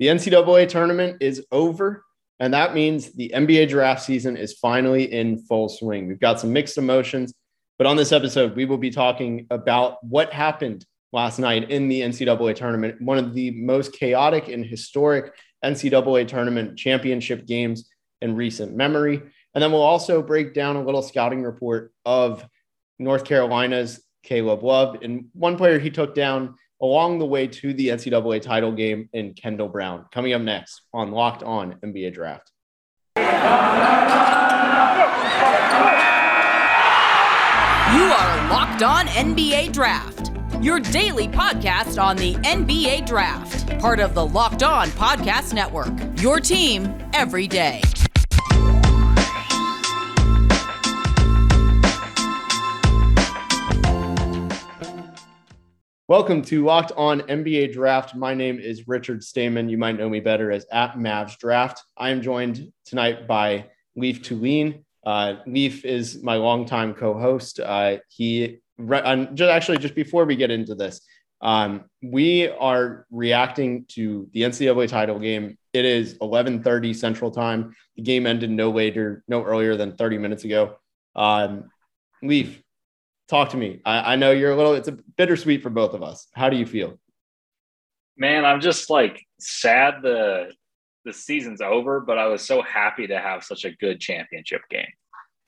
The NCAA tournament is over, and that means the NBA draft season is finally in full swing. We've got some mixed emotions, but on this episode, we will be talking about what happened last night in the NCAA tournament, one of the most chaotic and historic NCAA tournament championship games in recent memory. And then we'll also break down a little scouting report of North Carolina's Caleb Love and one player he took down along the way to the NCAA title game in Kendall Brown. Coming up next on Locked On NBA Draft. You are Locked On NBA Draft, your daily podcast on the NBA Draft, part of the Locked On Podcast Network, your team every day. Welcome to Locked On NBA Draft. My name is Richard Stamen. You might know me better as @MavsDraft. I am joined tonight by Leif Tulin. Leif is my longtime co-host. Just before we get into this, we are reacting to the NCAA title game. It is 11:30 Central Time. The game ended no earlier than 30 minutes ago. Leif, talk to me. I know you're it's a bittersweet for both of us. How do you feel? Man, I'm just sad the season's over, but I was so happy to have such a good championship game.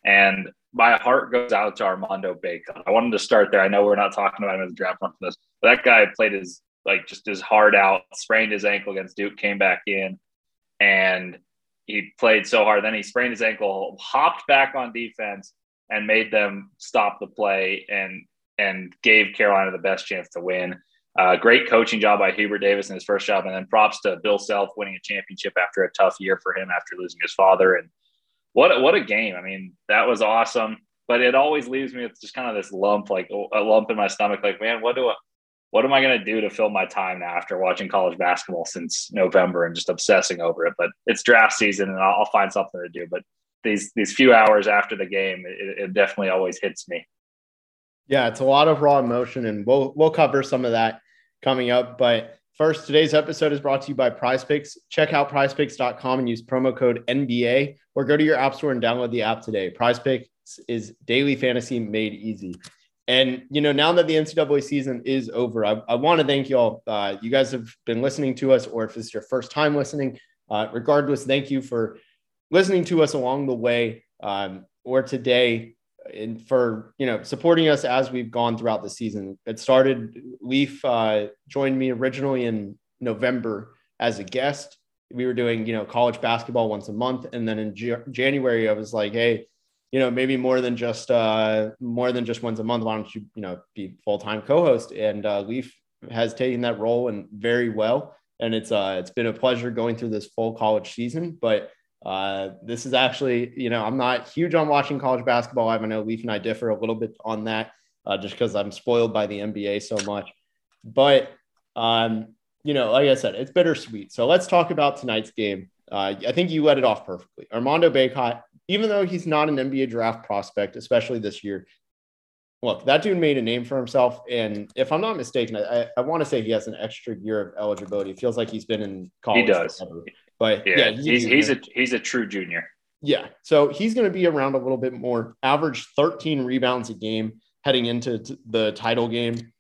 And my heart goes out to Armando Bacot. I wanted to start there. I know we're not talking about him in the draft on this, but that guy played his heart out, sprained his ankle against Duke, came back in, and he played so hard. Then he sprained his ankle, hopped back on defense, and made them stop the play and gave Carolina the best chance to win. Great coaching job by Hubert Davis in his first job, and then props to Bill Self winning a championship after a tough year for him after losing his father. And what a game. I mean, that was awesome, but it always leaves me with just kind of this lump, a lump in my stomach. Man, what am I going to do to fill my time now after watching college basketball since November and just obsessing over it? But it's draft season, and I'll find something to do. But these few hours after the game, it definitely always hits me. Yeah, it's a lot of raw emotion, and we'll cover some of that coming up. But first, today's episode is brought to you by Prize Picks. Check out prizepicks.com and use promo code NBA, or go to your app store and download the app today. Prize Picks is daily fantasy made easy. And, now that the NCAA season is over, I want to thank you all. You guys have been listening to us, or if it's your first time listening, regardless, thank you for listening to us along the way or today, and for, supporting us as we've gone throughout the season. It started, Leif joined me originally in November as a guest. We were doing, college basketball once a month. And then in January, I was like, hey, maybe more than just once a month, why don't you, be full-time co-host? And Leif has taken that role and very well. And it's been a pleasure going through this full college season, but this is actually, I'm not huge on watching college basketball. I know Leif and I differ a little bit on that, just because I'm spoiled by the NBA so much. But, like I said, it's bittersweet. So let's talk about tonight's game. I think you led it off perfectly. Armando Bacot, even though he's not an NBA draft prospect, especially this year, look, that dude made a name for himself. And if I'm not mistaken, I want to say he has an extra year of eligibility. It feels like he's been in college. He does. Forever. But yeah, he's a true junior. Yeah. So he's going to be around a little bit more, average 13 rebounds a game heading into the title game.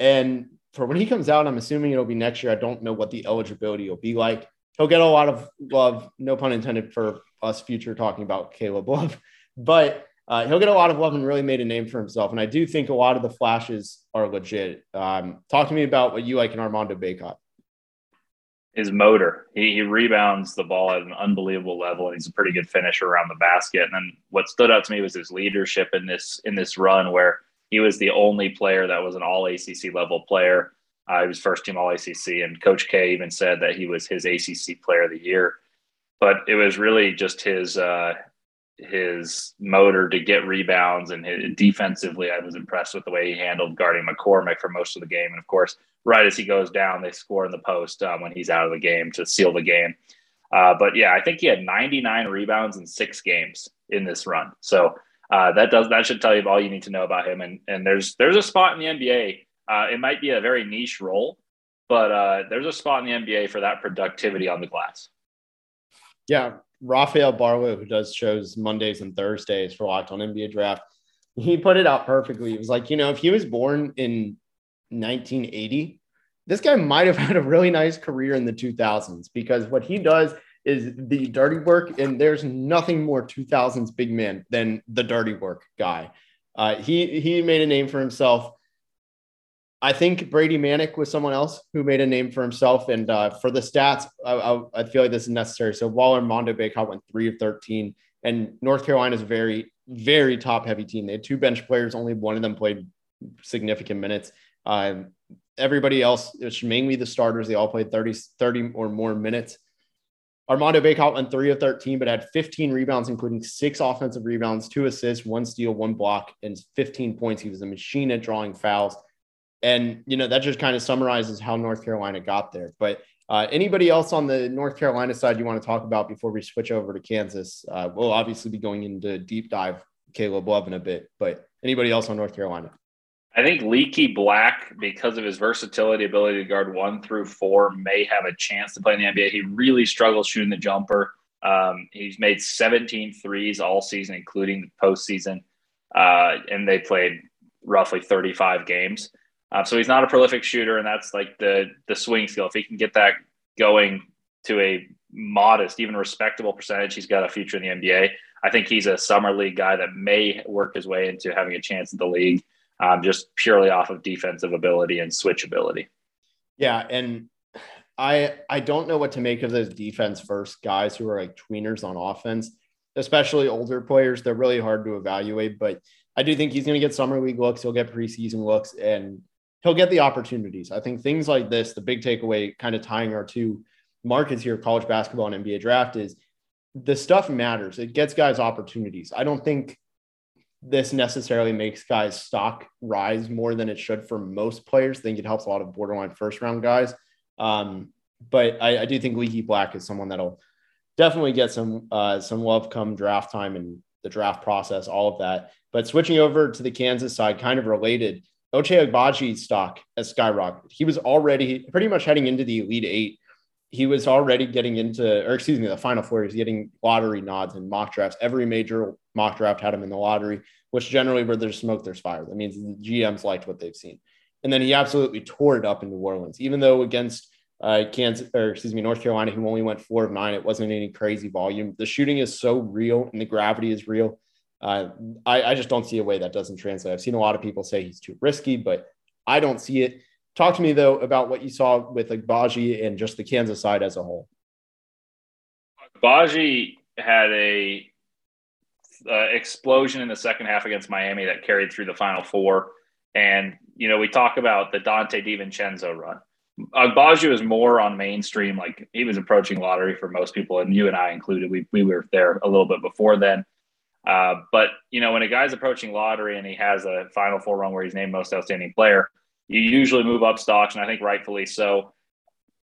And for when he comes out, I'm assuming it'll be next year. I don't know what the eligibility will be like. He'll get a lot of love, no pun intended for us future talking about Caleb Love, but he'll get a lot of love and really made a name for himself. And I do think a lot of the flashes are legit. Talk to me about what you like in Armando Bacot. His motor, he rebounds the ball at an unbelievable level, and he's a pretty good finisher around the basket. And then what stood out to me was his leadership in this run, where he was the only player that was an all ACC level player. He was first team all ACC, and Coach K even said that he was his ACC player of the year. But it was really just his motor to get rebounds, and defensively, I was impressed with the way he handled guarding McCormack for most of the game. And of course, right as he goes down, they score in the post when he's out of the game to seal the game. But yeah, I think he had 99 rebounds in 6 games in this run. So that should tell you all you need to know about him. And there's a spot in the NBA. It might be a very niche role, But there's a spot in the NBA for that productivity on the glass. Yeah, Rafael Barlow, who does shows Mondays and Thursdays for Locked On NBA Draft, he put it out perfectly. It was like, you know, if he was born in 1980, this guy might have had a really nice career in the 2000s, because what he does is the dirty work, and there's nothing more 2000s big man than the dirty work guy. He made a name for himself. I think Brady Manek was someone else who made a name for himself. And for the stats, I feel like this is necessary. So while Armando Bacot went 3 of 13, and North Carolina is a very, very top heavy team. They had 2 bench players. Only one of them played significant minutes. Everybody else, it's mainly the starters. They all played 30 or more minutes. Armando Bacot went 3 of 13, but had 15 rebounds, including 6 offensive rebounds, 2 assists, 1 steal, 1 block, and 15 points. He was a machine at drawing fouls. And, you know, that just kind of summarizes how North Carolina got there. But anybody else on the North Carolina side you want to talk about before we switch over to Kansas? We'll obviously be going into deep dive Caleb Love in a bit, but anybody else on North Carolina? I think Leaky Black, because of his versatility, ability to guard 1 through 4, may have a chance to play in the NBA. He really struggles shooting the jumper. He's made 17 threes all season, including the postseason, and they played roughly 35 games. So he's not a prolific shooter, and that's like the swing skill. If he can get that going to a modest, even respectable percentage, he's got a future in the NBA. I think he's a summer league guy that may work his way into having a chance at the league, just purely off of defensive ability and switchability. Yeah, and I don't know what to make of those defense-first guys who are like tweeners on offense, especially older players. They're really hard to evaluate, but I do think he's going to get summer league looks. He'll get preseason looks, and he'll get the opportunities. I think things like this, the big takeaway kind of tying our two markets here, college basketball and NBA draft, is the stuff matters. It gets guys opportunities. I don't think this necessarily makes guys' stock rise more than it should for most players. I think it helps a lot of borderline first-round guys. But I do think Leaky Black is someone that'll definitely get some love come draft time and the draft process, all of that. But switching over to the Kansas side, kind of related, Ochai Agbaji's stock has skyrocketed. He was already pretty much heading into the Elite Eight. He was already getting into, or excuse me, the Final Four. He's getting lottery nods in mock drafts. Every major mock draft had him in the lottery, which generally where there's smoke, there's fire. That means the GMs liked what they've seen. And then he absolutely tore it up in New Orleans, even though against North Carolina, who only went 4 of 9. It wasn't any crazy volume. The shooting is so real and the gravity is real. I just don't see a way that doesn't translate. I've seen a lot of people say he's too risky, but I don't see it. Talk to me, though, about what you saw with Agbaji and just the Kansas side as a whole. Agbaji had a explosion in the second half against Miami that carried through the Final Four. And, you know, we talk about the Dante DiVincenzo run. Agbaji was more on mainstream. Like, he was approaching lottery for most people, and you and I included. We were there a little bit before then. But, you know, when a guy's approaching lottery and he has a Final Four run where he's named most outstanding player, you usually move up stocks, and I think rightfully so.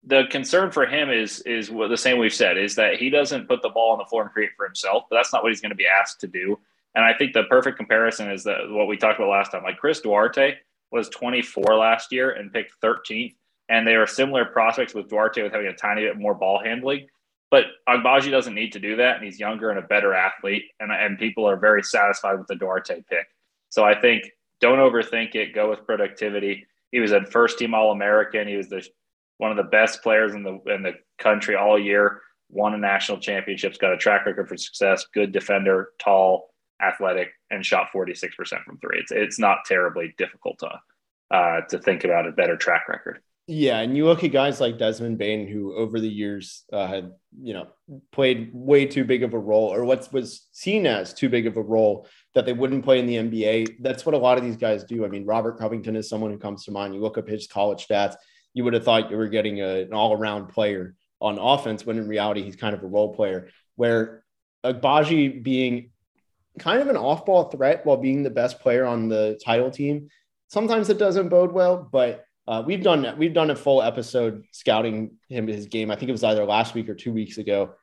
The concern for him is the same we've said, is that he doesn't put the ball on the floor and create for himself, but that's not what he's going to be asked to do. And I think the perfect comparison is that what we talked about last time. Like, Chris Duarte was 24 last year and picked 13th, and they were similar prospects, with Duarte with having a tiny bit more ball handling. But Agbaji doesn't need to do that, and he's younger and a better athlete, and people are very satisfied with the Duarte pick. So I think don't overthink it. Go with productivity. He was a first-team All-American. He was one of the best players in the country all year, won a national championship, got a track record for success, good defender, tall, athletic, and shot 46% from three. It's not terribly difficult to think about a better track record. Yeah, and you look at guys like Desmond Bain, who over the years had, you know, played way too big of a role, or what was seen as too big of a role that they wouldn't play in the NBA. That's what a lot of these guys do. I mean, Robert Covington is someone who comes to mind. You look up his college stats, you would have thought you were getting an all-around player on offense, when in reality he's kind of a role player, where Agbaji being kind of an off-ball threat while being the best player on the title team, sometimes it doesn't bode well, but We've done a full episode scouting him, his game. I think it was either last week or 2 weeks ago.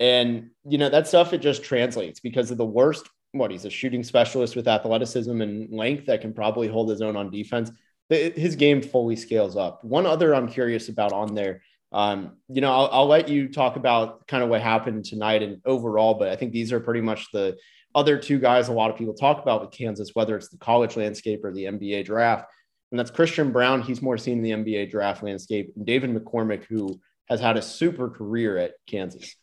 And, you know, that stuff, it just translates because of the worst. He's a shooting specialist with athleticism and length that can probably hold his own on defense. his game fully scales up. One other I'm curious about on there, I'll let you talk about kind of what happened tonight and overall, but I think these are pretty much the other two guys a lot of people talk about with Kansas, whether it's the college landscape or the NBA draft. And that's Christian Braun. He's more seen in the NBA draft landscape. And David McCormack, who has had a super career at Kansas.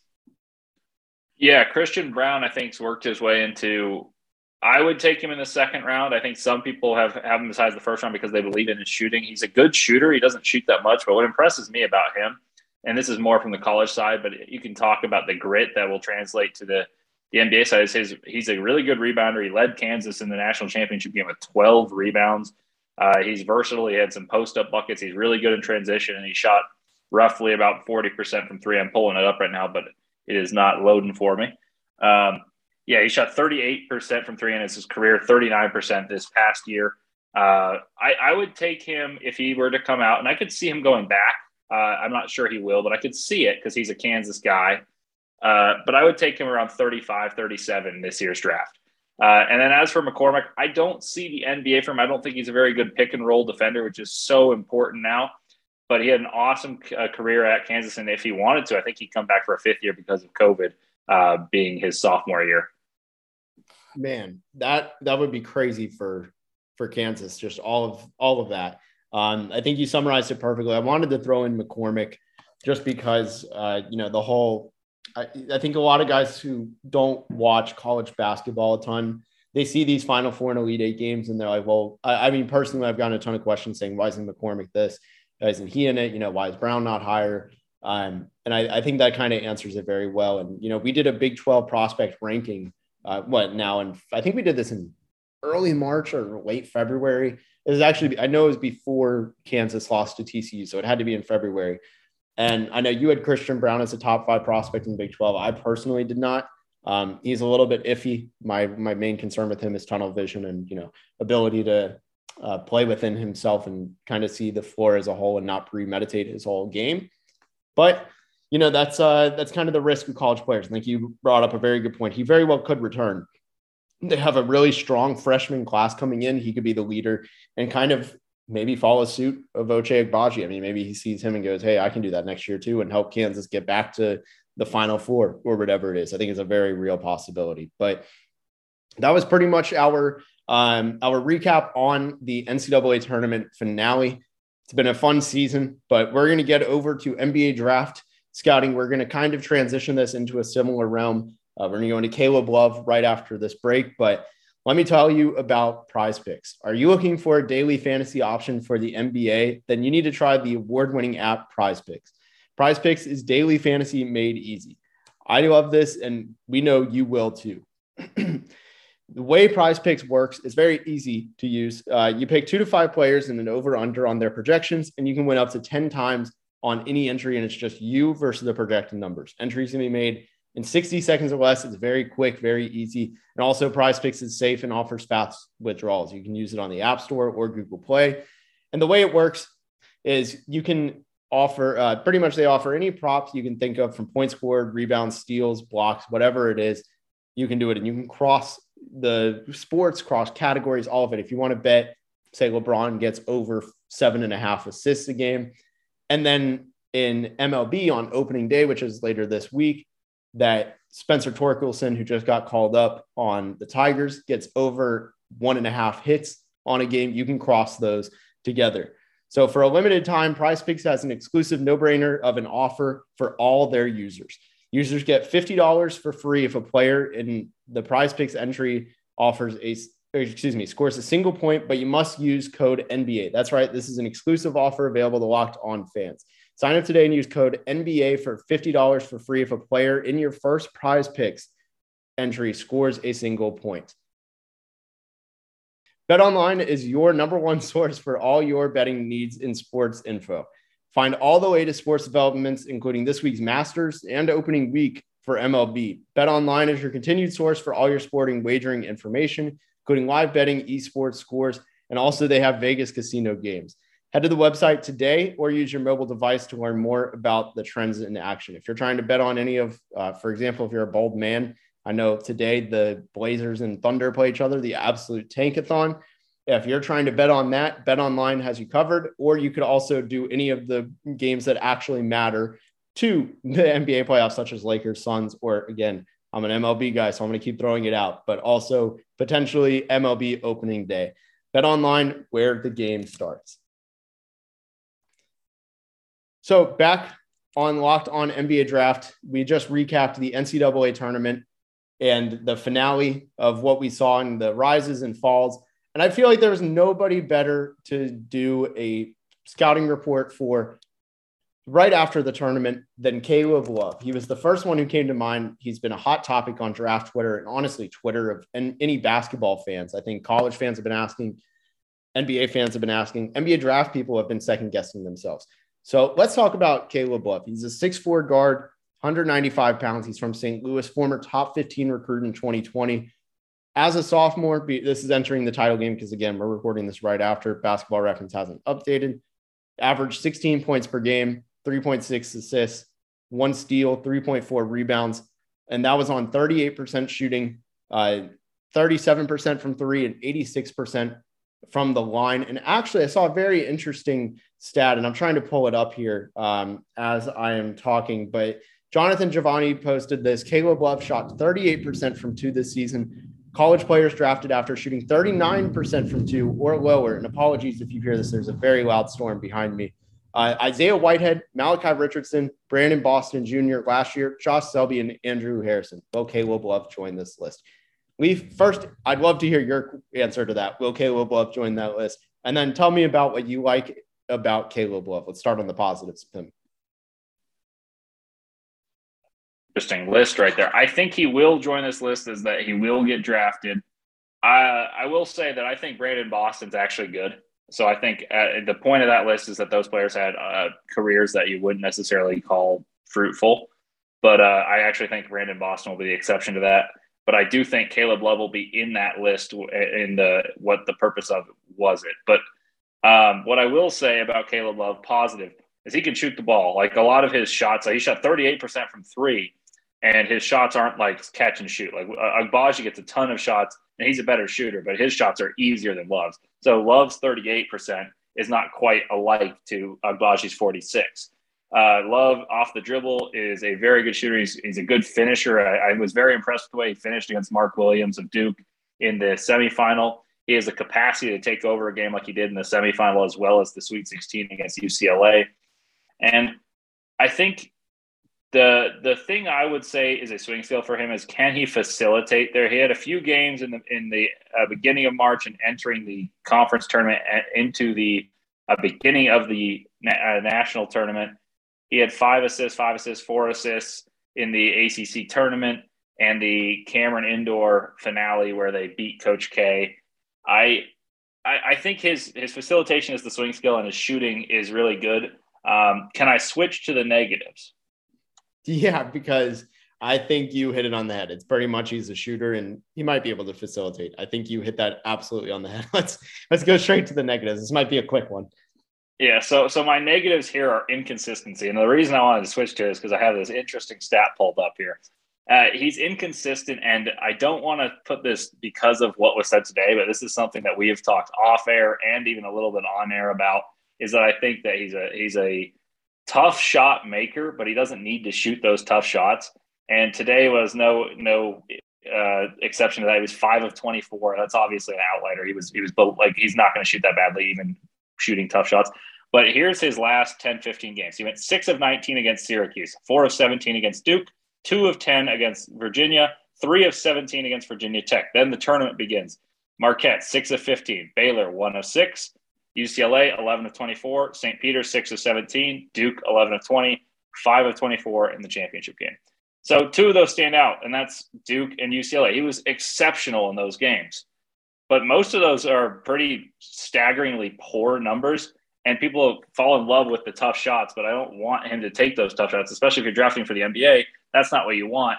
Yeah, Christian Braun, I think, has worked his way into – I would take him in the second round. I think some people have him besides the first round because they believe in his shooting. He's a good shooter. He doesn't shoot that much. But what impresses me about him, and this is more from the college side, but you can talk about the grit that will translate to the NBA side, is he's a really good rebounder. He led Kansas in the national championship game with 12 rebounds. He's versatile. He had some post-up buckets. He's really good in transition, and he shot roughly about 40% from three. I'm pulling it up right now, but it is not loading for me. He shot 38% from three, and it's his career, 39% this past year. I would take him if he were to come out, and I could see him going back. I'm not sure he will, but I could see it because he's a Kansas guy. But I would take him around 35, 37 this year's draft. And then as for McCormack, I don't see the NBA for him. I don't think he's a very good pick and roll defender, which is so important now. But he had an awesome career at Kansas, and if he wanted to, I think he'd come back for a fifth year because of COVID being his sophomore year. Man, that would be crazy for Kansas, just all of that. I think you summarized it perfectly. I wanted to throw in McCormack just because, the whole – I think a lot of guys who don't watch college basketball a ton, they see these Final Four and Elite Eight games and they're like, well, personally, I've gotten a ton of questions saying, why isn't McCormack this? Why isn't he in it? Why is Brown not higher? And I think that kind of answers it very well. And, we did a Big 12 prospect ranking, And I think we did this in early March or late February. It was actually, I know it was before Kansas lost to TCU, so it had to be in February. And I know you had Christian Braun as a top 5 prospect in the Big 12. I personally did not. He's a little bit iffy. My main concern with him is tunnel vision and, ability to play within himself and kind of see the floor as a whole and not premeditate his whole game. But, that's kind of the risk of college players. I think you brought up a very good point. He very well could return. They have a really strong freshman class coming in. He could be the leader and kind of maybe follow suit of Ochai Agbaji. Maybe he sees him and goes, hey, I can do that next year too and help Kansas get back to the Final Four or whatever it is. I think it's a very real possibility. But that was pretty much our recap on the NCAA tournament finale. It's been a fun season, but we're going to get over to NBA draft scouting. We're going to kind of transition this into a similar realm. We're going to go into Caleb Love right after this break, but let me tell you about Prize Picks. Are you looking for a daily fantasy option for the NBA? Then you need to try the award-winning app Prize Picks. Prize Picks is daily fantasy made easy. I love this, and we know you will too. The way Prize Picks works is very easy to use. You pick 2 to 5 players and an over-under on their projections, and you can win up to 10 times on any entry, and it's just you versus the projected numbers. Entries can be made in 60 seconds or less. It's very quick, very easy. And also Prize Picks is safe and offers fast withdrawals. You can use it on the App Store or Google Play. And the way it works is you can offer, pretty much they offer any props you can think of from points scored, rebounds, steals, blocks, whatever it is, you can do it. And you can cross the sports, cross categories, all of it. If you want to bet, say LeBron gets over 7.5 assists a game. And then in MLB on opening day, which is later this week, that Spencer Torkelson, who just got called up on the Tigers, gets over 1.5 hits on a game. You can cross those together. So for a limited time, PrizePicks has an exclusive no-brainer of an offer for all their users. Users get $50 for free if a player in the PrizePicks entry scores a single point, but you must use code NBA. That's right. This is an exclusive offer available to Locked On fans. Sign up today and use code NBA for $50 for free if a player in your first Prize Picks entry scores a single point. BetOnline is your number one source for all your betting needs in sports info. Find all the latest sports developments, including this week's Masters and opening week for MLB. BetOnline is your continued source for all your sporting wagering information, including live betting, esports scores, and also they have Vegas casino games. Head to the website today or use your mobile device to learn more about the trends in action. If you're trying to bet on any of, for example, if you're a bold man, I know today the Blazers and Thunder play each other, the absolute tankathon. if you're trying to bet on that, BetOnline has you covered, or you could also do any of the games that actually matter to the NBA playoffs, such as Lakers, Suns, or again, I'm an MLB guy, so I'm going to keep throwing it out, but also potentially MLB opening day. BetOnline, where the game starts. So back on Locked On NBA Draft, we just recapped the NCAA tournament and the finale of what we saw in the rises and falls. And I feel like there's nobody better to do a scouting report for right after the tournament than Caleb Love. He was the first one who came to mind. He's been a hot topic on draft Twitter and honestly Twitter of any basketball fans. I think college fans have been asking, NBA fans have been asking, NBA draft people have been second guessing themselves. So let's talk about Caleb Love. He's a 6'4 guard, 195 pounds. He's from St. Louis, former top 15 recruit in 2020. As a sophomore, this is entering the title game because, again, we're recording this right after. Basketball Reference hasn't updated. Averaged 16 points per game, 3.6 assists, 1 steal, 3.4 rebounds, and that was on 38% shooting, 37% from three, and 86% from the line. And actually, I saw a very interesting stat, and I'm trying to pull it up here as I am talking, but Jonathan Giovanni posted this. Caleb Love shot 38% from two this season. College players drafted after shooting 39% from two or lower. And apologies if you hear this, there's a very loud storm behind me. Isaiah Whitehead, Malachi Richardson, Brandon Boston Jr. last year, Josh Selby, and Andrew Harrison. Will Caleb Love join this list? Leif, first, I'd love to hear your answer to that. Will Caleb Love join that list? And then tell me about what you like about Caleb Love. Let's start on the positives with him. Interesting list right there. I think he will join this list, is that he will get drafted. I will say that I think Brandon Boston's actually good. So I think the point of that list is that those players had careers that you wouldn't necessarily call fruitful. But I actually think Brandon Boston will be the exception to that. But I do think Caleb Love will be in that list in the what the purpose of was it. But what I will say about Caleb Love, positive, is he can shoot the ball. Like a lot of his shots, like he shot 38% from three, and his shots aren't like catch and shoot. Like Agbaji gets a ton of shots, and he's a better shooter, but his shots are easier than Love's. So Love's 38% is not quite alike to Agbaji's 46%. Love off the dribble is a very good shooter. He's a good finisher. I was very impressed with the way he finished against Mark Williams of Duke in the semifinal. He has the capacity to take over a game like he did in the semifinal, as well as the Sweet 16 against UCLA. And I think the thing I would say is a swing skill for him is, can he facilitate there? He had a few games in the beginning of March and entering the conference tournament into the beginning of the national tournament. He had 5 assists, 4 assists in the ACC tournament and the Cameron Indoor finale where they beat Coach K. I think his facilitation is the swing skill and his shooting is really good. Can I switch to the negatives? Yeah, because I think you hit it on the head. It's pretty much he's a shooter and he might be able to facilitate. I think you hit that absolutely on the head. Let's go straight to the negatives. This might be a quick one. Yeah, so my negatives here are inconsistency. And the reason I wanted to switch to it is because I have this interesting stat pulled up here. He's inconsistent, and I don't want to put this because of what was said today, but this is something that we have talked off air and even a little bit on air about, is that I think that he's a tough shot maker, but he doesn't need to shoot those tough shots. And today was no exception to that. He was 5 of 24. That's obviously an outlier. He was like, he's not going to shoot that badly, even shooting tough shots. But here's his last 10, 15 games. He went 6 of 19 against Syracuse, 4 of 17 against Duke, 2 of 10 against Virginia, 3 of 17 against Virginia Tech. Then the tournament begins. Marquette, 6 of 15, Baylor, 1 of 6, UCLA, 11 of 24, St. Peter's, 6 of 17, Duke, 11 of 20, 5 of 24 in the championship game. So 2 of those stand out, and that's Duke and UCLA. He was exceptional in those games. But most of those are pretty staggeringly poor numbers, and people fall in love with the tough shots, but I don't want him to take those tough shots, especially if you're drafting for the NBA. That's not what you want.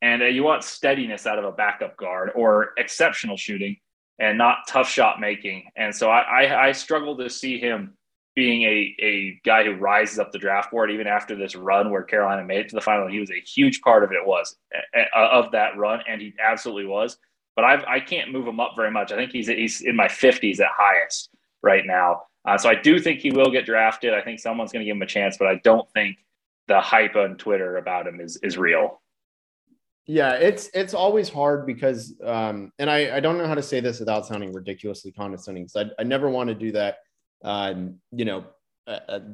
And you want steadiness out of a backup guard or exceptional shooting and not tough shot making. And so I struggle to see him being a guy who rises up the draft board, even after this run where Carolina made it to the final. He was a huge part of that run, and he absolutely was. but I can't move him up very much. I think he's in my 50s at highest right now. So I do think he will get drafted. I think someone's going to give him a chance, but I don't think the hype on Twitter about him is real. Yeah, it's always hard because, and I don't know how to say this without sounding ridiculously condescending, because I never want to do that,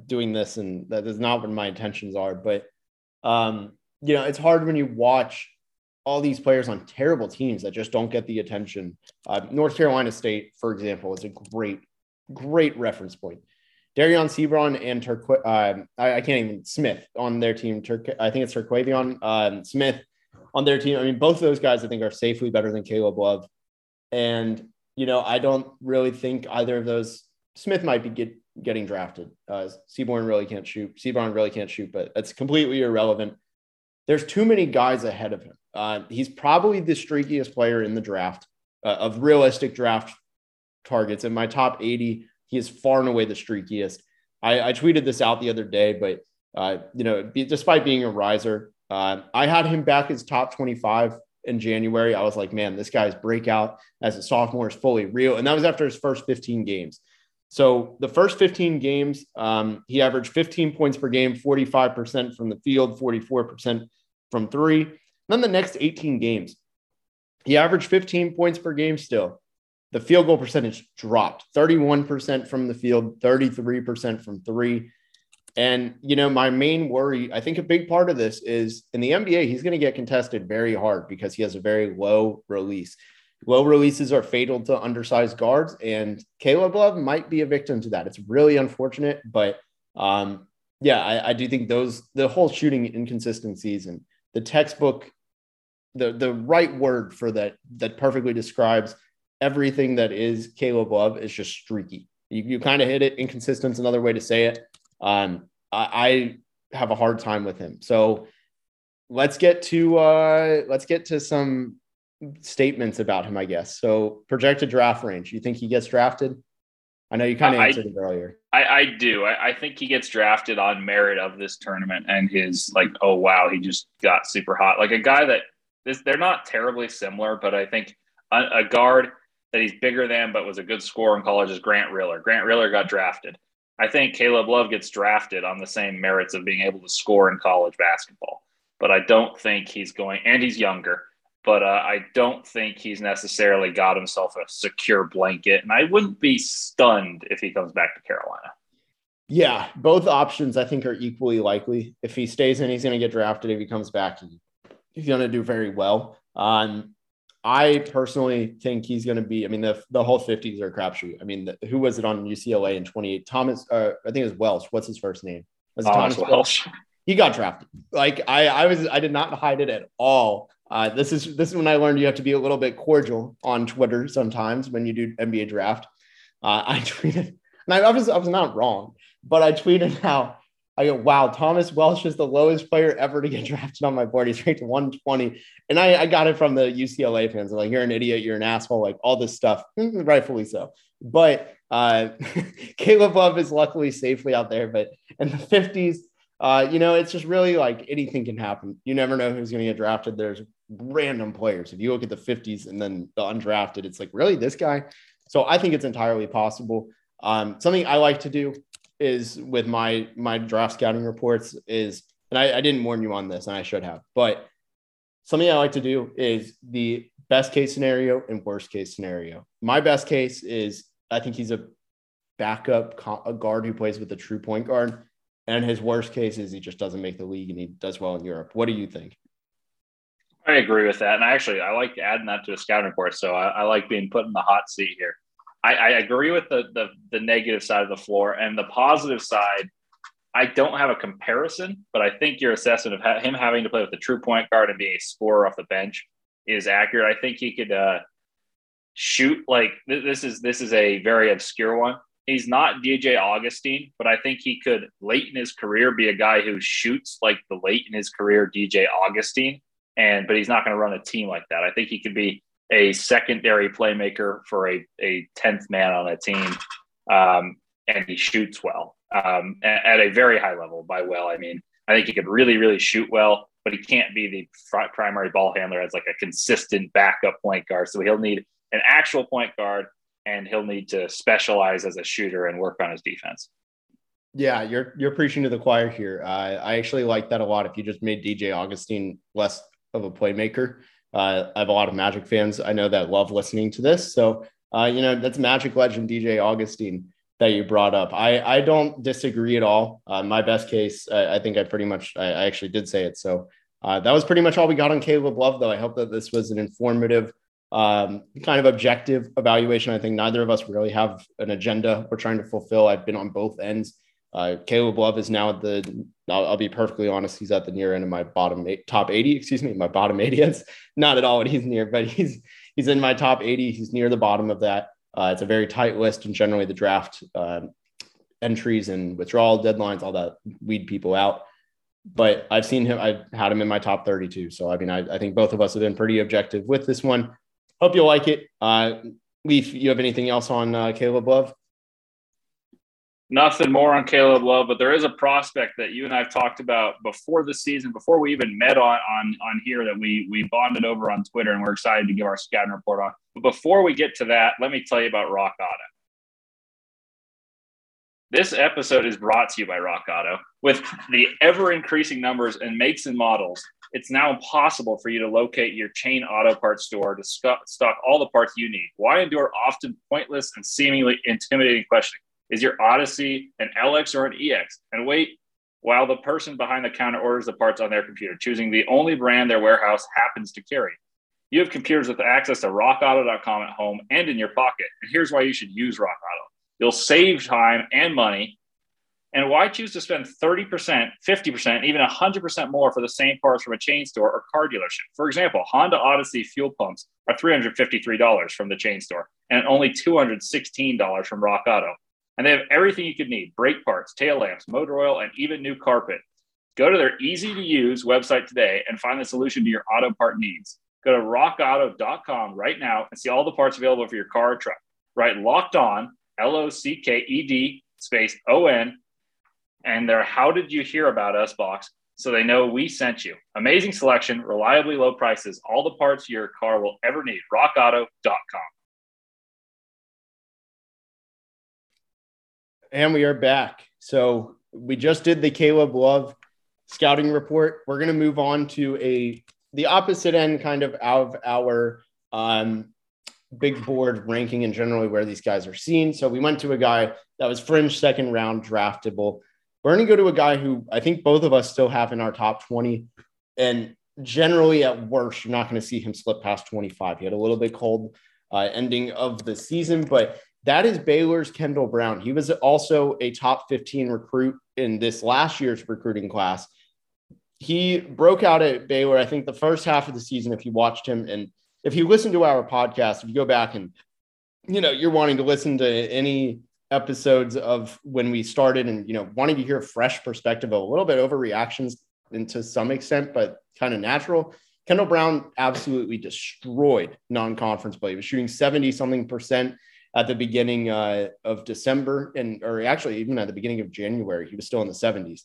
doing this, and that is not what my intentions are. But, it's hard when you watch all these players on terrible teams that just don't get the attention. North Carolina State, for example, is a great reference point. Darion Seabron and Smith on their team. I think it's Terquavion Smith on their team. I mean, both of those guys I think are safely better than Caleb Love. And, I don't really think either of those. Smith might be getting drafted. Seabron really can't shoot, but it's completely irrelevant. There's too many guys ahead of him. He's probably the streakiest player in the draft of realistic draft targets. In my top 80, he is far and away the streakiest. I tweeted this out the other day, but despite being a riser, I had him back as top 25 in January. I was like, man, this guy's breakout as a sophomore is fully real. And that was after his first 15 games. So the first 15 games, he averaged 15 points per game, 45% from the field, 44% from three. And then the next 18 games, he averaged 15 points per game still. The field goal percentage dropped, 31% from the field, 33% from three. And, my main worry, I think a big part of this is in the NBA, he's going to get contested very hard because he has a very low release. Low releases are fatal to undersized guards, and Caleb Love might be a victim to that. It's really unfortunate, but I do think the whole shooting inconsistencies and the textbook, the right word for that perfectly describes everything that is Caleb Love is just streaky. You kind of hit it. Inconsistent's another way to say it. I have a hard time with him. So let's get to some statements about him, I guess. So projected draft range. You think he gets drafted? I know you kind of answered it earlier. I do. I think he gets drafted on merit of this tournament and his oh wow, he just got super hot. Like a guy that they're not terribly similar, but I think a guard that he's bigger than but was a good scorer in college is Grant Riller. Grant Riller got drafted. I think Caleb Love gets drafted on the same merits of being able to score in college basketball, but I don't think he's going, and he's younger. But I don't think he's necessarily got himself a secure blanket. And I wouldn't be stunned if he comes back to Carolina. Yeah, both options I think are equally likely. If he stays in, he's going to get drafted. If he comes back, he's going to do very well. I personally think he's going to be – I mean, the whole 50s are a crapshoot. I mean, who was it on UCLA in 28? I think it was Welsh. What's his first name? Was it Thomas Welsh? He got drafted. I did not hide it at all. This is when I learned you have to be a little bit cordial on Twitter sometimes when you do NBA draft. I tweeted, and I was not wrong, but I tweeted how I go, wow, Thomas Welsh is the lowest player ever to get drafted on my board. He's ranked 120. And I got it from the UCLA fans. They're like, you're an idiot, you're an asshole, like all this stuff. Rightfully so. But Caleb Love is luckily safely out there, but in the 50s, it's just really anything can happen. You never know who's going to get drafted. There's random players. If you look at the 50s and then the undrafted, it's really this guy. So I think it's entirely possible. Something I like to do is with my draft scouting reports is, and I didn't warn you on this and I should have, but something I like to do is the best case scenario and worst case scenario. My best case is I think he's a backup a guard who plays with a true point guard. And his worst case is he just doesn't make the league and he does well in Europe. What do you think? I agree with that. And I like adding that to a scouting report. So I like being put in the hot seat here. I agree with the negative side of the floor, and the positive side, I don't have a comparison, but I think your assessment of him having to play with a true point guard and being a scorer off the bench is accurate. I think he could shoot. This is a very obscure one. He's not D.J. Augustin, but I think he could late in his career be a guy who shoots like the late in his career D.J. Augustin, but he's not going to run a team like that. I think he could be a secondary playmaker for a 10th man on a team, and he shoots well at a very high level. By well, I mean I think he could really, really shoot well, but he can't be the primary ball handler as like a consistent backup point guard. So he'll need an actual point guard, and he'll need to specialize as a shooter and work on his defense. Yeah, you're preaching to the choir here. I actually like that a lot. If you just made D.J. Augustin less of a playmaker, I have a lot of Magic fans I know that love listening to this. So, that's Magic legend D.J. Augustin that you brought up. I don't disagree at all. My best case, I think I pretty much, I actually did say it. So that was pretty much all we got on Caleb Love, though. I hope that this was an informative kind of objective evaluation. I think neither of us really have an agenda we're trying to fulfill. I've been on both ends. Caleb Love is now at I'll be perfectly honest, he's at the near end of my my bottom 80. It's not at all what he's near, but he's in my top 80. He's near the bottom of that. It's a very tight list, and generally the draft entries and withdrawal deadlines, all that weed people out. But I've seen him, I've had him in my top 32. So, I mean, I think both of us have been pretty objective with this one. Hope you'll like it. Leif, you have anything else on Caleb Love? Nothing more on Caleb Love, but there is a prospect that you and I've talked about before the season, before we even met on here, that we bonded over on Twitter, and we're excited to give our scouting report on. But before we get to that, let me tell you about Rock Auto. This episode is brought to you by Rock Auto. With the ever-increasing numbers and makes and models, it's now impossible for you to locate your chain auto parts store to stock all the parts you need. Why endure often pointless and seemingly intimidating questioning? Is your Odyssey an LX or an EX? And wait while the person behind the counter orders the parts on their computer, choosing the only brand their warehouse happens to carry. You have computers with access to rockauto.com at home and in your pocket. And here's why you should use Rock Auto. You'll save time and money. And why choose to spend 30%, 50%, even 100% more for the same parts from a chain store or car dealership? For example, Honda Odyssey fuel pumps are $353 from the chain store and only $216 from Rock Auto. And they have everything you could need: brake parts, tail lamps, motor oil, and even new carpet. Go to their easy-to-use website today and find the solution to your auto part needs. Go to rockauto.com right now and see all the parts available for your car or truck. Right, Locked On, LOCKED, space ON, and their How Did You Hear About Us box, so they know we sent you. Amazing selection, reliably low prices, all the parts your car will ever need. rockauto.com. And we are back. So we just did the Caleb Love scouting report. We're going to move on to the opposite end kind of out of our big board ranking and generally where these guys are seen. So we went to a guy that was fringe second round draftable. We're going to go to a guy who I think both of us still have in our top 20. And generally at worst, you're not going to see him slip past 25. He had a little bit cold ending of the season, but that is Baylor's Kendall Brown. He was also a top 15 recruit in this last year's recruiting class. He broke out at Baylor, I think, the first half of the season, if you watched him. And if you listen to our podcast, if you go back and, you're wanting to listen to any episodes of when we started and, wanting to hear a fresh perspective, a little bit overreactions and to some extent, but kind of natural. Kendall Brown absolutely destroyed non-conference play. He was shooting 70-something% at the beginning of December, or actually even at the beginning of January, he was still in the 70s.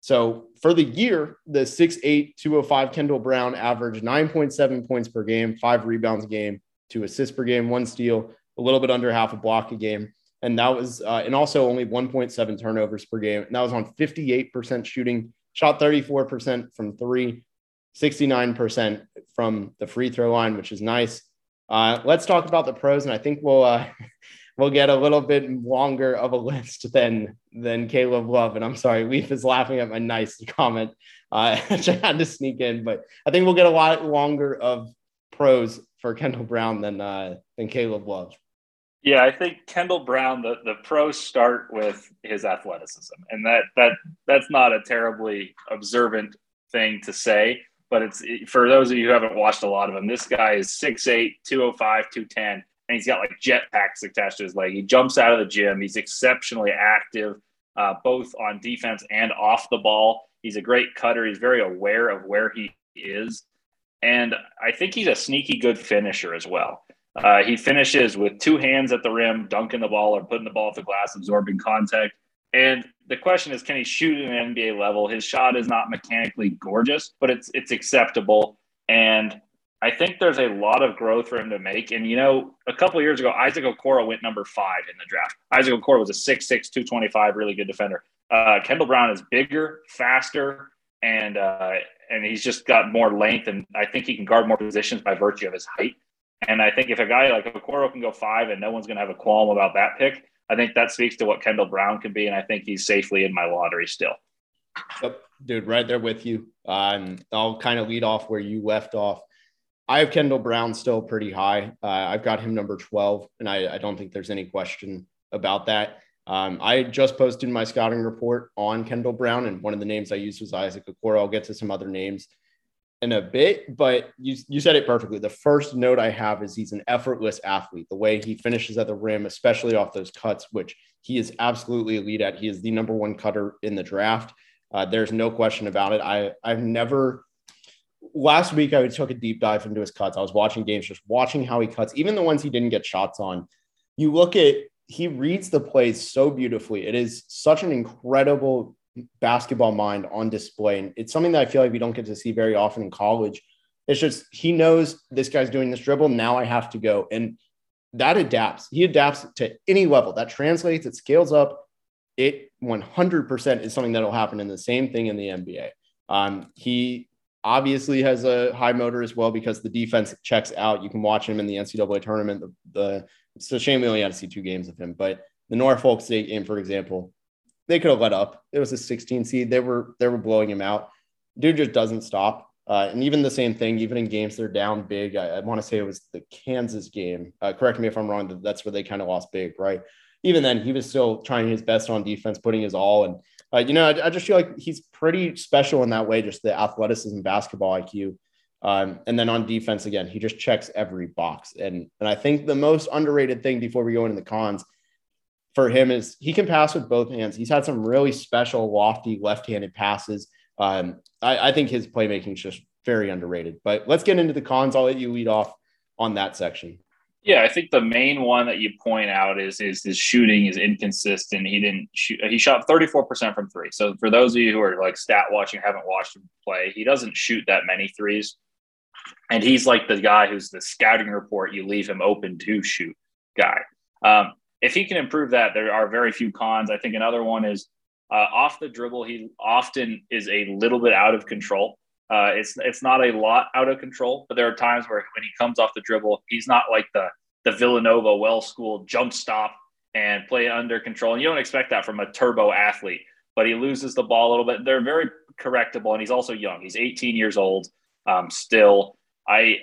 So for the year, the 6'8", 205 Kendall Brown averaged 9.7 points per game, 5 rebounds a game, 2 assists per game, 1 steal, a little bit under half a block a game. And that was, and also only 1.7 turnovers per game. And that was on 58% shooting, shot 34% from three, 69% from the free throw line, which is nice. Let's talk about the pros, and I think we'll get a little bit longer of a list than Caleb Love. And I'm sorry, Leif is laughing at my nice comment, which I had to sneak in, but I think we'll get a lot longer of pros for Kendall Brown than Caleb Love. Yeah, I think Kendall Brown, the pros start with his athleticism, and that's not a terribly observant thing to say. But it's for those of you who haven't watched a lot of him, this guy is 6'8", 205, 210, and he's got like jetpacks attached to his leg. He jumps out of the gym. He's exceptionally active, both on defense and off the ball. He's a great cutter. He's very aware of where he is. And I think he's a sneaky good finisher as well. He finishes with two hands at the rim, dunking the ball or putting the ball off the glass, absorbing contact. And the question is, can he shoot at an NBA level? His shot is not mechanically gorgeous, but it's acceptable. And I think there's a lot of growth for him to make. And, you know, a couple of years ago, Isaac Okoro went number 5 in the draft. Isaac Okoro was a 6'6", 225, really good defender. Kendall Brown is bigger, faster, and he's just got more length. And I think he can guard more positions by virtue of his height. And I think if a guy like Okoro can go 5 and no one's going to have a qualm about that pick, I think that speaks to what Kendall Brown can be. And I think he's safely in my lottery still. Yep, dude, right there with you. I'll kind of lead off where you left off. I have Kendall Brown still pretty high. I've got him number 12, and I don't think there's any question about that. I just posted my scouting report on Kendall Brown, and one of the names I used was Isaac Okoro. I'll get to some other names in a bit, but you said it perfectly. The first note I have is he's an effortless athlete. The way he finishes at the rim, especially off those cuts, which he is absolutely elite at. He is the number 1 cutter in the draft. There's no question about it. I've never... Last week, I took a deep dive into his cuts. I was watching games, just watching how he cuts, even the ones he didn't get shots on. You look at, he reads the plays so beautifully. It is such an incredible basketball mind on display. And it's something that I feel like we don't get to see very often in college. It's just, he knows this guy's doing this dribble. Now I have to go. And that adapts. He adapts to any level. That translates. It scales up. It 100% is something that'll happen, in the same thing in the NBA. He obviously has a high motor as well, because the defense checks out. You can watch him in the NCAA tournament. It's a shame we only had to see 2 games of him, but the Norfolk State game, for example, they could have let up. It was a 16 seed. They were blowing him out. Dude just doesn't stop. And even the same thing, even in games they're down big. I want to say it was the Kansas game. Correct me if I'm wrong. That's where they kind of lost big, right? Even then, he was still trying his best on defense, putting his all. And, I just feel like he's pretty special in that way, just the athleticism, basketball IQ. And then on defense, again, he just checks every box. And I think the most underrated thing before we go into the cons for him is he can pass with both hands. He's had some really special, lofty, left-handed passes. I think his playmaking is just very underrated. But let's get into the cons. I'll let you lead off on that section. Yeah, I think the main one that you point out is his shooting is inconsistent. He shot 34% from 3. So for those of you who are like stat watching, haven't watched him play, he doesn't shoot that many threes. And he's like the guy who's the scouting report, you leave him open to shoot guy. If he can improve that, there are very few cons. I think another one is off the dribble. He often is a little bit out of control. It's not a lot out of control, but there are times where when he comes off the dribble, he's not like the Villanova well-schooled jump stop and play under control. And you don't expect that from a turbo athlete, but he loses the ball a little bit. They're very correctable, and he's also young. He's 18 years old still. I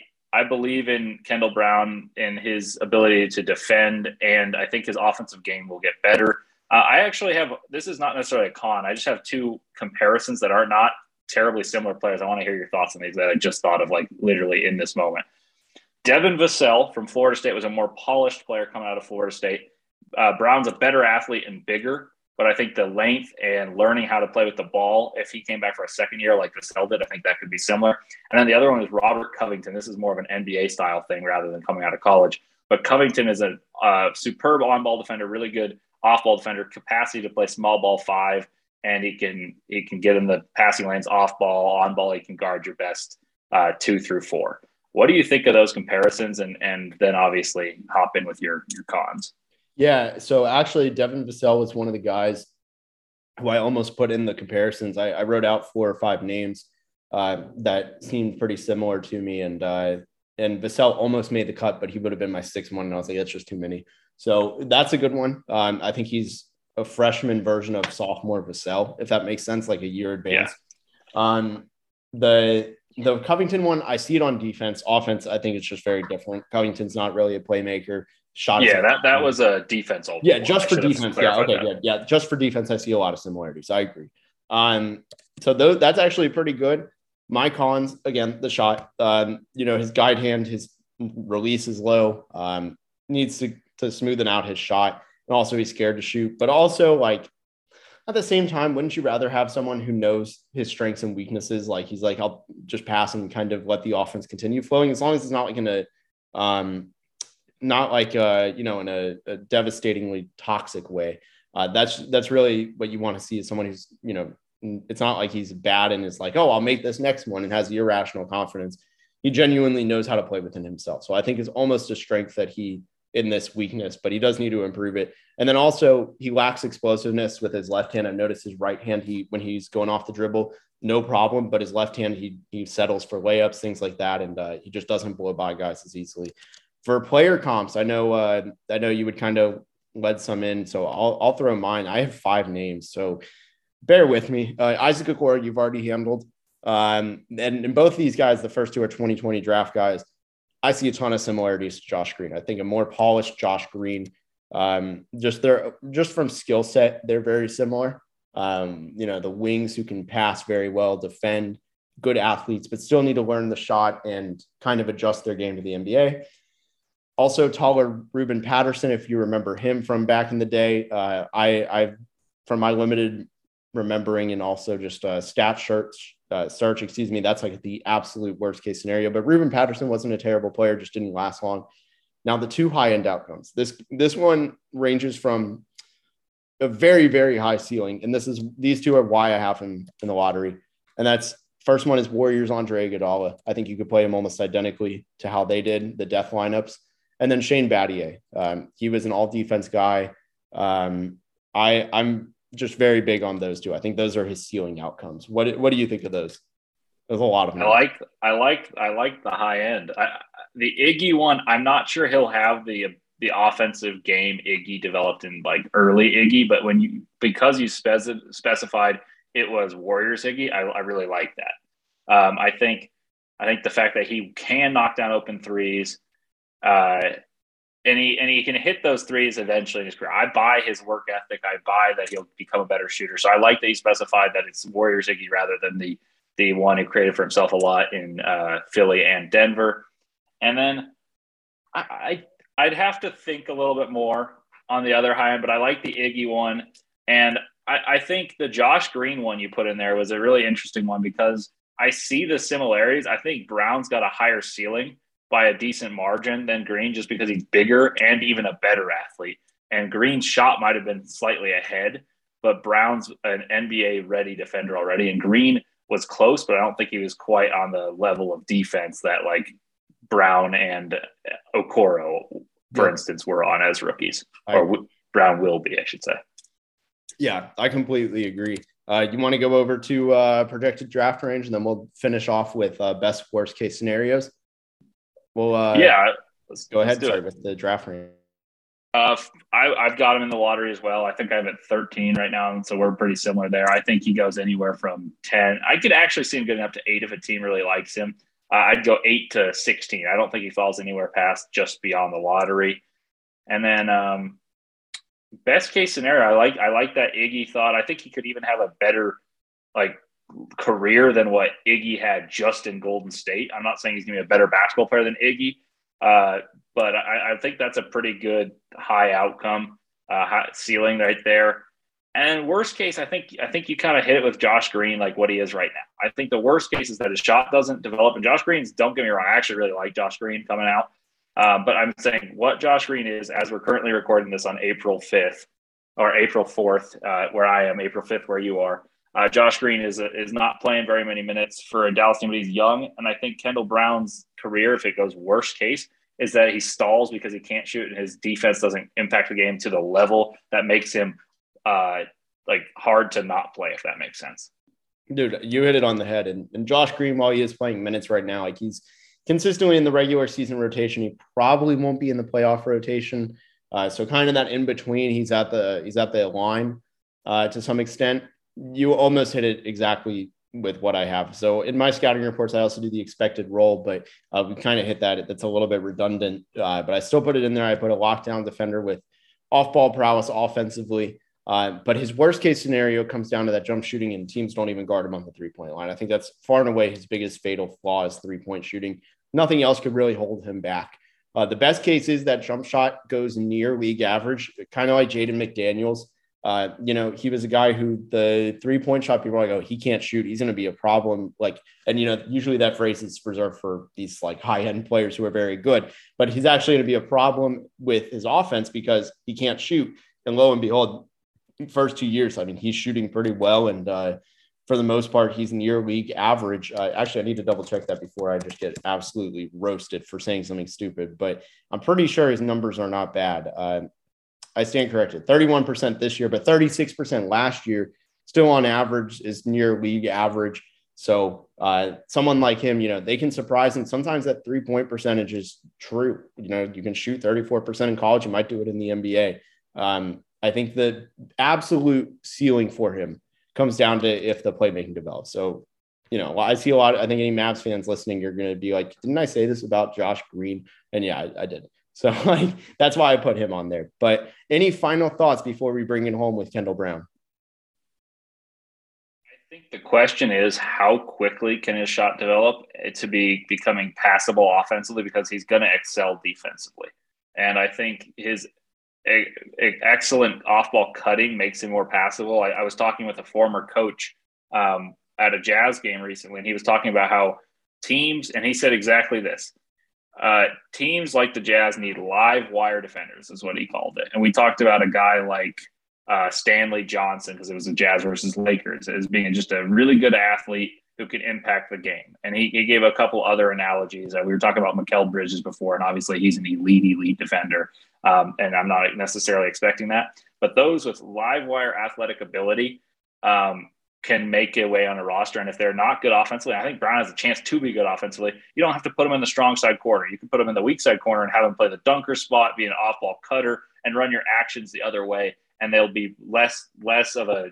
believe in Kendall Brown and his ability to defend, and I think his offensive game will get better. I actually have – this is not necessarily a con. I just have 2 comparisons that are not terribly similar players. I want to hear your thoughts on these that I just thought of, like, literally in this moment. Devin Vassell from Florida State was a more polished player coming out of Florida State. Brown's a better athlete and bigger, but I think the length and learning how to play with the ball, if he came back for a second year like Vassell did, I think that could be similar. And then the other one is Robert Covington. This is more of an NBA-style thing rather than coming out of college. But Covington is a superb on-ball defender, really good off-ball defender, capacity to play small ball 5, and he can get in the passing lanes off ball, on ball. He can guard your best 2 through 4. What do you think of those comparisons? And then obviously hop in with your cons. Yeah. So actually Devin Vassell was one of the guys who I almost put in the comparisons. I wrote out 4 or 5 names that seemed pretty similar to me. And Vassell almost made the cut, but he would have been my 6th one. And I was like, that's just too many. So that's a good one. I think he's a freshman version of sophomore Vassell, if that makes sense, like a year advanced. Yeah. The Covington one, I see it on defense. Offense, I think it's just very different. Covington's not really a playmaker. Shot. Yeah, that was a defense. Yeah, just for defense. Yeah, okay, good. Yeah, just for defense, I see a lot of similarities. I agree. So that's actually pretty good. My cons, again, the shot. His guide hand, his release is low. Needs to smoothen out his shot. And also he's scared to shoot, but also like at the same time, wouldn't you rather have someone who knows his strengths and weaknesses? Like he's like, I'll just pass and kind of let the offense continue flowing as long as it's not like in a, not like, in a devastatingly toxic way. That's really what you want to see, is someone who's, you know, it's not like he's bad and is like, oh, I'll make this next one, and has the irrational confidence. He genuinely knows how to play within himself. So I think it's almost a strength that he in this weakness, but he does need to improve it. And then also he lacks explosiveness with his left hand. I've noticed his right hand, when he's going off the dribble, no problem, but his left hand, he settles for layups, things like that. And he just doesn't blow by guys as easily. For player comps, I know you would kind of led some in, so I'll throw mine. I have five names, so bear with me. Isaac Okoro, you've already handled. And both these guys, the first two are 2020 draft guys. I see a ton of similarities to Josh Green. I think a more polished Josh Green. Just from skill set, they're very similar. You know, the wings who can pass very well, defend, good athletes, but still need to learn the shot and kind of adjust their game to the NBA. Also, taller Ruben Patterson, if you remember him from back in the day, I from my limited remembering and also just stat search, that's like the absolute worst case scenario. But Ruben Patterson wasn't a terrible player, just didn't last long. Now the two high end outcomes. This one ranges from a very, very high ceiling, and these two are why I have him in the lottery. And that's, first one is Warriors Andre Iguodala. I think you could play him almost identically to how they did the death lineups. And then Shane Battier. He was an all-defense guy. I'm just very big on those two. I think those are his ceiling outcomes. What do you think of those? There's a lot of them. I like the high end. The Iggy one, I'm not sure he'll have the offensive game Iggy developed in like early Iggy, but because you specified it was Warriors Iggy, I really like that. I think the fact that he can knock down open threes, and he can hit those threes eventually in his career. I buy his work ethic. I buy that he'll become a better shooter. So I like that he specified that it's Warriors Iggy rather than the one who created for himself a lot in Philly and Denver. And then I'd have to think a little bit more on the other high end, but I like the Iggy one. And I think the Josh Green one you put in there was a really interesting one because I see the similarities. I think Brown's got a higher ceiling by a decent margin than Green, just because he's bigger and even a better athlete. And Green's shot might have been slightly ahead, but Brown's an NBA-ready defender already. And Green was close, but I don't think he was quite on the level of defense that like Brown and Okoro, for instance, were on as rookies. Brown will be, I should say. Yeah, I completely agree. You want to go over to projected draft range, and then we'll finish off with best worst case scenarios. Well, let's go ahead with the draft range. I've got him in the lottery as well. I think I'm at 13 right now, and so we're pretty similar there. I think he goes anywhere from 10. I could actually see him getting up to 8 if a team really likes him. I'd go 8 to 16. I don't think he falls anywhere past just beyond the lottery. And then best case scenario, I like that Iggy thought. I think he could even have a better like career than what Iggy had just in Golden State. I'm not saying he's going to be a better basketball player than Iggy, but I think that's a pretty good high outcome, high ceiling right there. And worst case, I think you kind of hit it with Josh Green, like what he is right now. I think the worst case is that his shot doesn't develop. And Josh Green's, don't get me wrong, I actually really like Josh Green coming out. But I'm saying what Josh Green is, as we're currently recording this on April 5th or April 4th, where I am, April 5th, where you are. Josh Green is not playing very many minutes for a Dallas team, but he's young. And I think Kendall Brown's career, if it goes worst case, is that he stalls because he can't shoot and his defense doesn't impact the game to the level that makes him like hard to not play, if that makes sense. Dude, you hit it on the head. And Josh Green, while he is playing minutes right now, like he's consistently in the regular season rotation. He probably won't be in the playoff rotation. So kind of that in between, he's at the line to some extent. You almost hit it exactly with what I have. So in my scouting reports, I also do the expected role, but we kind of hit that. That's a little bit redundant, but I still put it in there. I put a lockdown defender with off-ball prowess offensively, but his worst-case scenario comes down to that jump shooting, and teams don't even guard him on the three-point line. I think that's far and away his biggest fatal flaw is three-point shooting. Nothing else could really hold him back. The best case is that jump shot goes near league average, kind of like Jaden McDaniels. You know, he was a guy who the three-point shot, people are like, oh, he can't shoot. He's going to be a problem. Like, and, you know, usually that phrase is reserved for these like high-end players who are very good, but he's actually going to be a problem with his offense because he can't shoot. And lo and behold, first 2 years, I mean, he's shooting pretty well. And for the most part, he's near league average. Actually, I need to double check that before I just get absolutely roasted for saying something stupid, but I'm pretty sure his numbers are not bad. I stand corrected, 31% this year, but 36% last year, still on average is near league average. So someone like him, you know, they can surprise, and sometimes that 3-point percentage is true. You know, you can shoot 34% in college. You might do it in the NBA. I think the absolute ceiling for him comes down to if the playmaking develops. So, you know, I see a lot. I think any Mavs fans listening, you're going to be like, didn't I say this about Josh Green? And yeah, I did. So like, that's why I put him on there. But any final thoughts before we bring it home with Kendall Brown? I think the question is, how quickly can his shot develop to be becoming passable offensively, because he's going to excel defensively. And I think his excellent off-ball cutting makes him more passable. I was talking with a former coach at a Jazz game recently, and he was talking about how teams, and he said exactly this, teams like the Jazz need live wire defenders is what he called it. And we talked about a guy like Stanley Johnson, because it was the Jazz versus Lakers, as being just a really good athlete who can impact the game. And he gave a couple other analogies. We were talking about Mikal Bridges before, and obviously he's an elite defender. And I'm not necessarily expecting that, but those with live wire athletic ability can make a way on a roster. And if they're not good offensively, I think Brown has a chance to be good offensively. You don't have to put him in the strong side corner. You can put him in the weak side corner and have him play the dunker spot, be an off ball cutter, and run your actions the other way. And they'll be less of a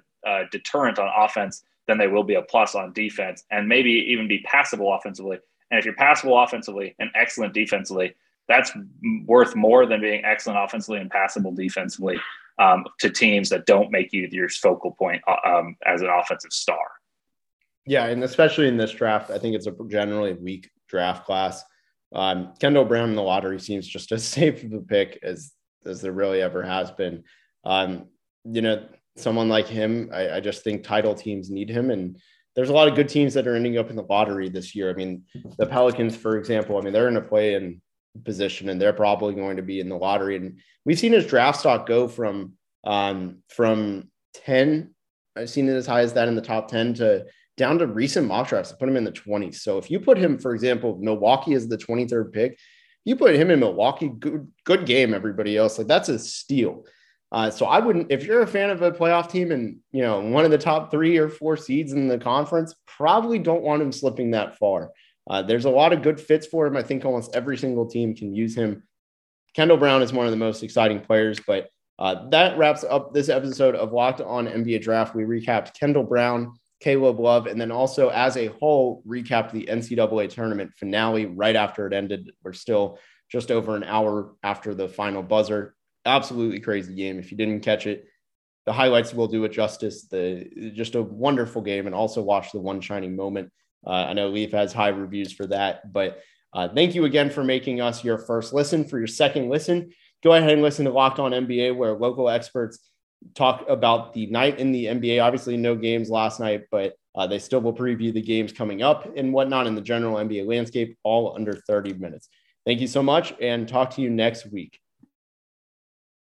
deterrent on offense than they will be a plus on defense, and maybe even be passable offensively. And if you're passable offensively and excellent defensively, that's worth more than being excellent offensively and passable defensively to teams that don't make you your focal point as an offensive star. Yeah, and especially in this draft, I think it's a generally weak draft class. Kendall Brown in the lottery seems just as safe of a pick as there really ever has been. You know, someone like him, I just think title teams need him. And there's a lot of good teams that are ending up in the lottery this year. I mean, the Pelicans, for example, I mean, they're in a play-in position and they're probably going to be in the lottery. And we've seen his draft stock go from 10. I've seen it as high as that in the top 10 to down to recent mock drafts to put him in the 20s. So if you put him, for example, Milwaukee is the 23rd pick, you put him in Milwaukee, good game, everybody else. Like, that's a steal. So I wouldn't, if you're a fan of a playoff team and, you know, one of the top 3 or 4 seeds in the conference, probably don't want him slipping that far. There's a lot of good fits for him. I think almost every single team can use him. Kendall Brown is one of the most exciting players, but that wraps up this episode of Locked On NBA Draft. We recapped Kendall Brown, Caleb Love, and then also as a whole recapped the NCAA tournament finale right after it ended. We're still just over an hour after the final buzzer. Absolutely crazy game. If you didn't catch it, the highlights will do it justice. Just a wonderful game, and also watch the one shining moment. I know Leif has high reviews for that, but thank you again for making us your first listen. For your second listen, go ahead and listen to Locked On NBA, where local experts talk about the night in the NBA. Obviously, no games last night, but they still will preview the games coming up and whatnot in the general NBA landscape, all under 30 minutes. Thank you so much, and talk to you next week.